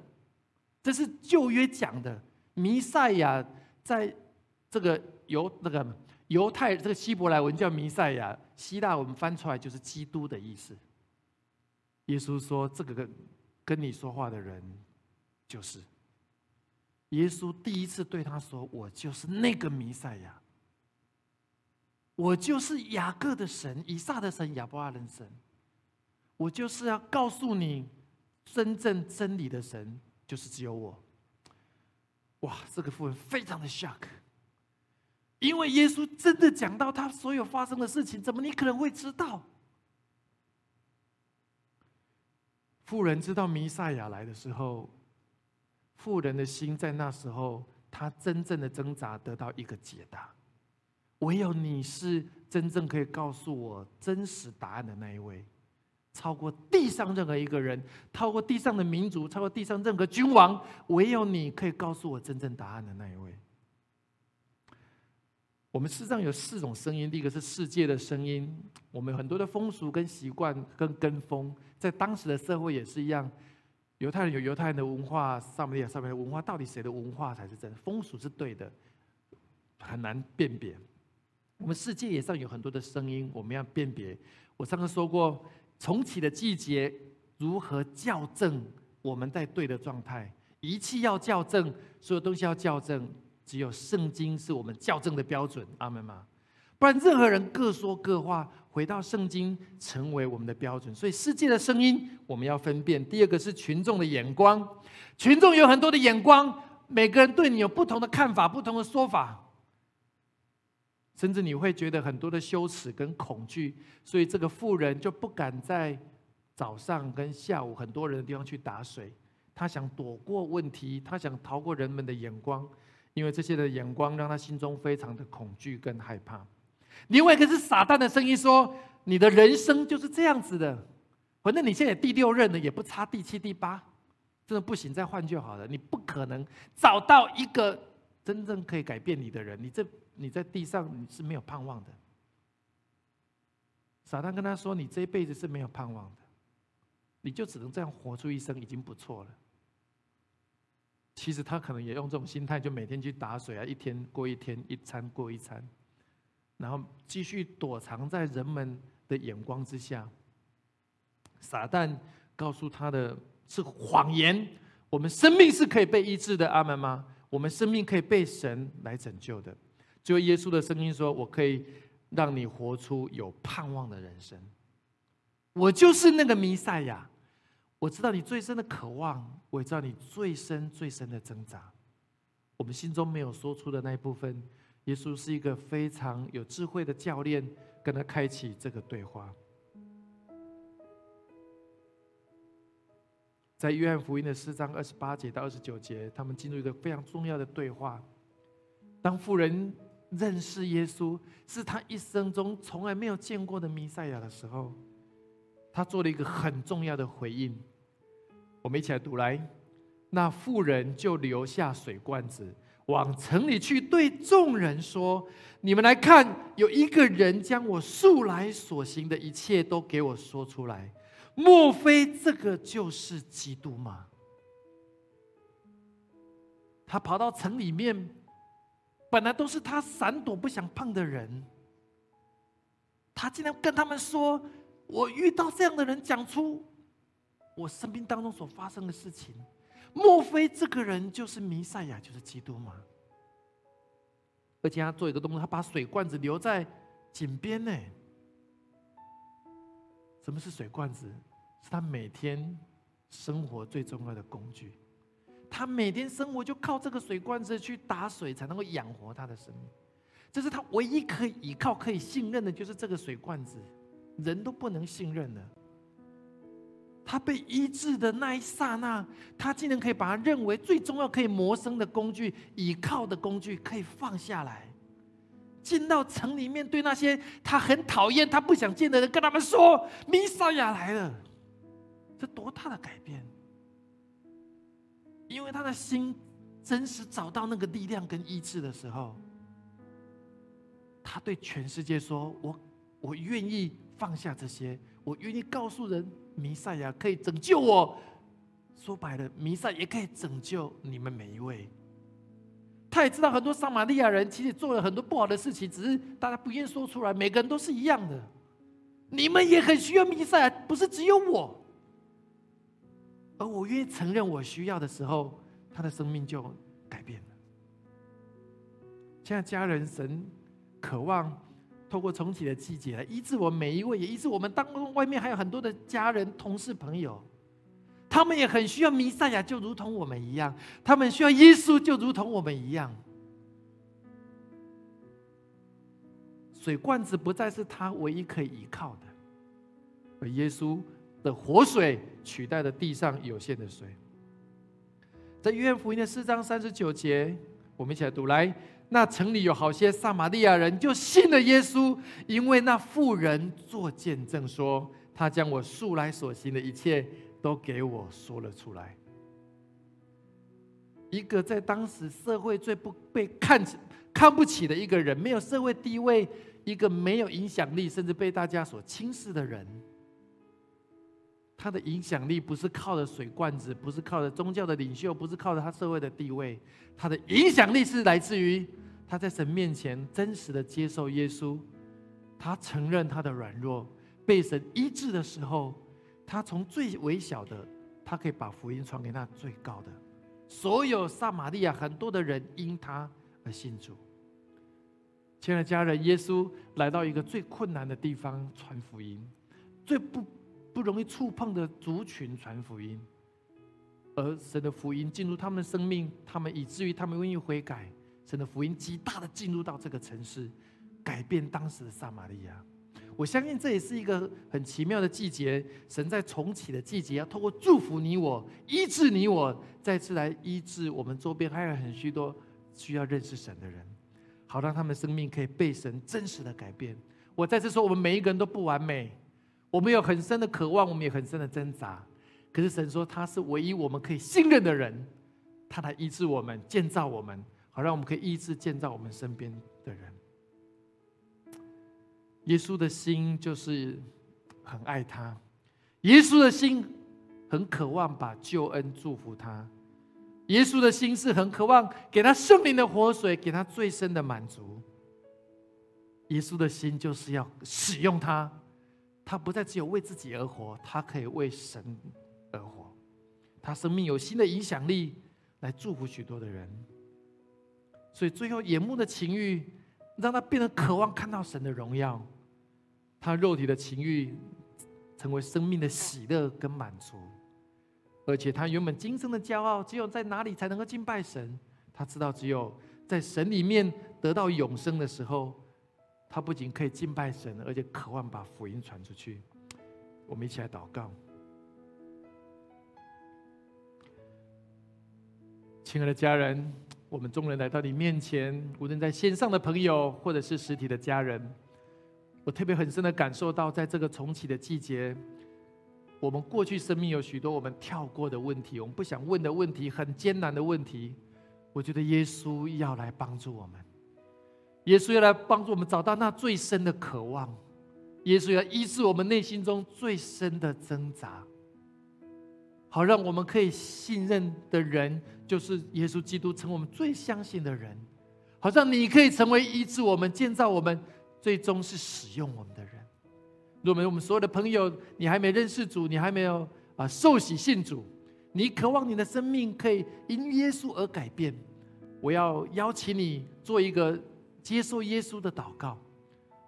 这是旧约讲的。弥赛亚在这个犹那个犹太这个希伯来文叫弥赛亚，希腊文翻出来就是基督的意思。耶稣说，这个跟跟你说话的人就是耶稣。第一次对他说，我就是那个弥赛亚，我就是雅各的神，以撒的神，亚伯拉罕的神，我就是要告诉你真正真理的神就是只有我。哇，这个妇人非常的 shock， 因为耶稣真的讲到他所有发生的事情，怎么你可能会知道？妇人知道弥赛亚来的时候，妇人的心在那时候，他真正的挣扎得到一个解答，唯有你是真正可以告诉我真实答案的那一位，超过地上任何一个人，超过地上的民族，超过地上任何君王，唯有你可以告诉我真正答案的那一位。我们事实上有四种声音，第一个是世界的声音，我们有很多的风俗跟习惯跟跟风，在当时的社会也是一样。犹太人有犹太人的文化，撒玛利亚撒玛利亚文化，到底谁的文化才是真的？风俗是对的，很难辨别。我们世界上有很多的声音，我们要辨别。我上次说过，重启的季节如何校正我们在对的状态？仪器要校正，所有东西要校正，只有圣经是我们校正的标准。阿们吗？不然任何人各说各话，回到圣经成为我们的标准。所以世界的声音我们要分辨。第二个是群众的眼光，群众有很多的眼光，每个人对你有不同的看法，不同的说法，甚至你会觉得很多的羞耻跟恐惧。所以这个妇人就不敢在早上跟下午很多人的地方去打水，她想躲过问题，她想逃过人们的眼光，因为这些的眼光让她心中非常的恐惧跟害怕。另外一个是撒旦的声音说，你的人生就是这样子的，反正你现在第六任了，也不差第七第八，真的不行再换就好了。你不可能找到一个真正可以改变你的人，你这你在地上你是没有盼望的。撒旦跟他说，你这一辈子是没有盼望的，你就只能这样活出一生，已经不错了。其实他可能也用这种心态，就每天去打水啊，一天过一天，一餐过一餐，然后继续躲藏在人们的眼光之下。撒旦告诉他的是谎言，我们生命是可以被医治的。阿们吗？我们生命可以被神来拯救的。只有耶稣的声音说，我可以让你活出有盼望的人生，我就是那个弥赛亚，我知道你最深的渴望，我也知道你最深最深的挣扎。我们心中没有说出的那一部分，耶稣是一个非常有智慧的教练，跟他开启这个对话。在约翰福音的四章二十八节到二十九节，他们进入一个非常重要的对话。当妇人认识耶稣是他一生中从来没有见过的弥赛亚的时候，他做了一个很重要的回应。我们一起来读来。那妇人就留下水罐子，往城里去，对众人说：你们来看，有一个人将我素来所行的一切都给我说出来，莫非这个就是基督吗？他跑到城里面，本来都是他闪躲不想碰的人，他竟然跟他们说：我遇到这样的人，讲出我生命当中所发生的事情，莫非这个人就是弥赛亚，就是基督吗？而且他做一个动作，他把水罐子留在井边呢。什么是水罐子？是他每天生活最重要的工具。他每天生活就靠这个水罐子去打水，才能够养活他的生命。这是他唯一可以依靠、可以信任的，就是这个水罐子。人都不能信任了。他被医治的那一刹那，他竟然可以把他认为最重要可以谋生的工具、倚靠的工具可以放下来，进到城里面，对那些他很讨厌、他不想见的人，跟他们说：弥赛亚来了。这多大的改变！因为他的心真实找到那个力量跟医治的时候，他对全世界说：我我愿意放下这些，我愿意告诉人弥赛亚可以拯救我。说白了，弥赛亚也可以拯救你们每一位。他也知道很多撒玛利亚人其实做了很多不好的事情，只是大家不愿说出来，每个人都是一样的。你们也很需要弥赛亚，不是只有我。而我愿意承认我需要的时候，他的生命就改变了。现在家人，神渴望透过重启的季节来医治我每一位，也医治我们当中外面还有很多的家人、同事、朋友，他们也很需要弥赛亚，就如同我们一样，他们需要耶稣，就如同我们一样。水罐子不再是他唯一可以依靠的，而耶稣的活水取代了地上有限的水。在约翰福音的四章三十九节，我们一起来读来。那城里有好些撒玛利亚人就信了耶稣，因为那妇人做见证说：他将我素来所行的一切都给我说了出来。一个在当时社会最不被 看, 看不起的一个人，没有社会地位，一个没有影响力，甚至被大家所轻视的人，他的影响力不是靠着水罐子，不是靠着宗教的领袖，不是靠着他社会的地位，他的影响力是来自于他在神面前真实的接受耶稣，他承认他的软弱，被神医治的时候，他从最微小的，他可以把福音传给那最高的。所有撒玛利亚很多的人因他而信主。亲爱的家人，耶稣来到一个最困难的地方传福音，最不不容易触碰的族群传福音，而神的福音进入他们生命，他们以至于他们愿意悔改。神的福音极大的进入到这个城市，改变当时的撒玛利亚。我相信这也是一个很奇妙的季节，神在重启的季节要透过祝福你我，医治你我，再次来医治我们周边还有很许多需要认识神的人，好让他们生命可以被神真实的改变。我再次说，我们每一个人都不完美，我们有很深的渴望，我们也很深的挣扎，可是神说他是唯一我们可以信任的人，他来医治我们，建造我们，好让我们可以医治建造我们身边的人。耶稣的心就是很爱他，耶稣的心很渴望把救恩祝福他，耶稣的心是很渴望给他圣灵的活水，给他最深的满足。耶稣的心就是要使用他，他不再只有为自己而活，他可以为神而活。他生命有新的影响力，来祝福许多的人。所以最后眼目的情欲，让他变得渴望看到神的荣耀；他肉体的情欲，成为生命的喜乐跟满足。而且他原本今生的骄傲，只有在哪里才能够敬拜神？他知道只有在神里面得到永生的时候，他不仅可以敬拜神，而且渴望把福音传出去。我们一起来祷告。亲爱的家人，我们众人来到你面前，无论在线上的朋友或者是实体的家人，我特别很深的感受到，在这个重启的季节，我们过去生命有许多我们跳过的问题，我们不想问的问题，很艰难的问题。我觉得耶稣要来帮助我们，耶稣要来帮助我们找到那最深的渴望，耶稣要医治我们内心中最深的挣扎，好让我们可以信任的人，就是耶稣基督，成为我们最相信的人，好像你可以成为医治我们、建造我们、最终是使用我们的人。如果我们所有的朋友，你还没认识主，你还没有啊受洗信主，你渴望你的生命可以因耶稣而改变，我要邀请你做一个接受耶稣的祷告。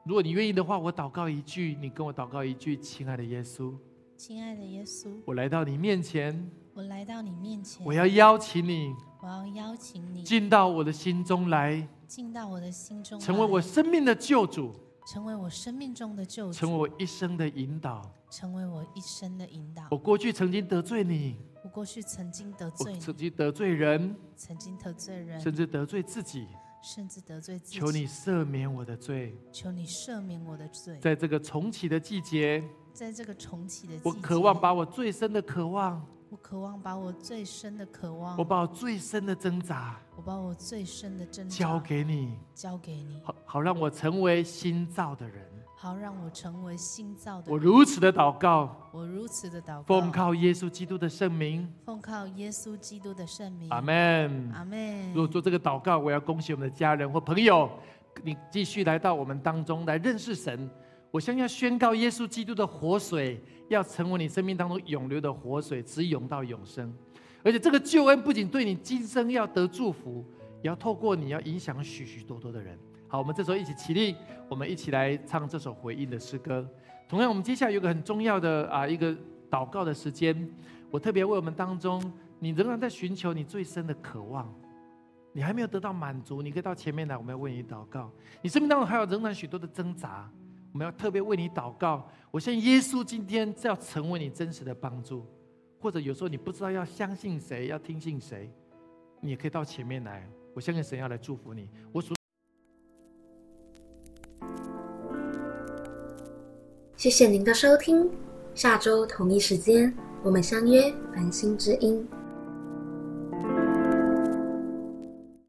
如果你愿意的话，我祷告一句，你跟我祷告一句：亲爱的耶稣，亲爱的耶稣，我来到你面前，我来到你面前，我要邀请你，我要邀请你进到我的心中来，进到我的心中来，成为我生命的救主，成为我生命中的救主，成为我一生的引导，成为我一生的引导。我过去曾经得罪你，我过去曾经得罪你，我曾经得罪人，曾经得罪人，甚至得罪自己，甚至得罪自己。求你赦免我的罪，求你赦免我的罪。在这个重启的季节，在这个重启的季节，我渴望把我最深的渴望，我渴望把我最深的渴望，我把我最深的挣扎，我把我最深的挣扎交给你，交给你，好，好让我成为新造的人，好让我成为新造的人。我如此的祷告，我如此的祷告，奉靠耶稣基督的圣名，奉靠耶稣基督的圣名。阿们，阿们。如果做这个祷告，我要恭喜我们的家人或朋友，你继续来到我们当中来认识神。我相信要宣告耶稣基督的活水要成为你生命当中涌流的活水，直涌到永生。而且这个救恩不仅对你今生要得祝福，也要透过你要影响许许多多的人。好，我们这时候一起起立，我们一起来唱这首回应的诗歌。同样，我们接下来有个很重要的啊一个祷告的时间。我特别为我们当中，你仍然在寻求你最深的渴望，你还没有得到满足，你可以到前面来，我们要为你祷告。你生命当中还有仍然许多的挣扎，我们要特别为你祷告。我相信耶稣今天要成为你真实的帮助，或者有时候你不知道要相信谁，要听信谁，你也可以到前面来。我相信神要来祝福你。我属谢谢您的收听，下周同一时间我们相约《繁星之音》。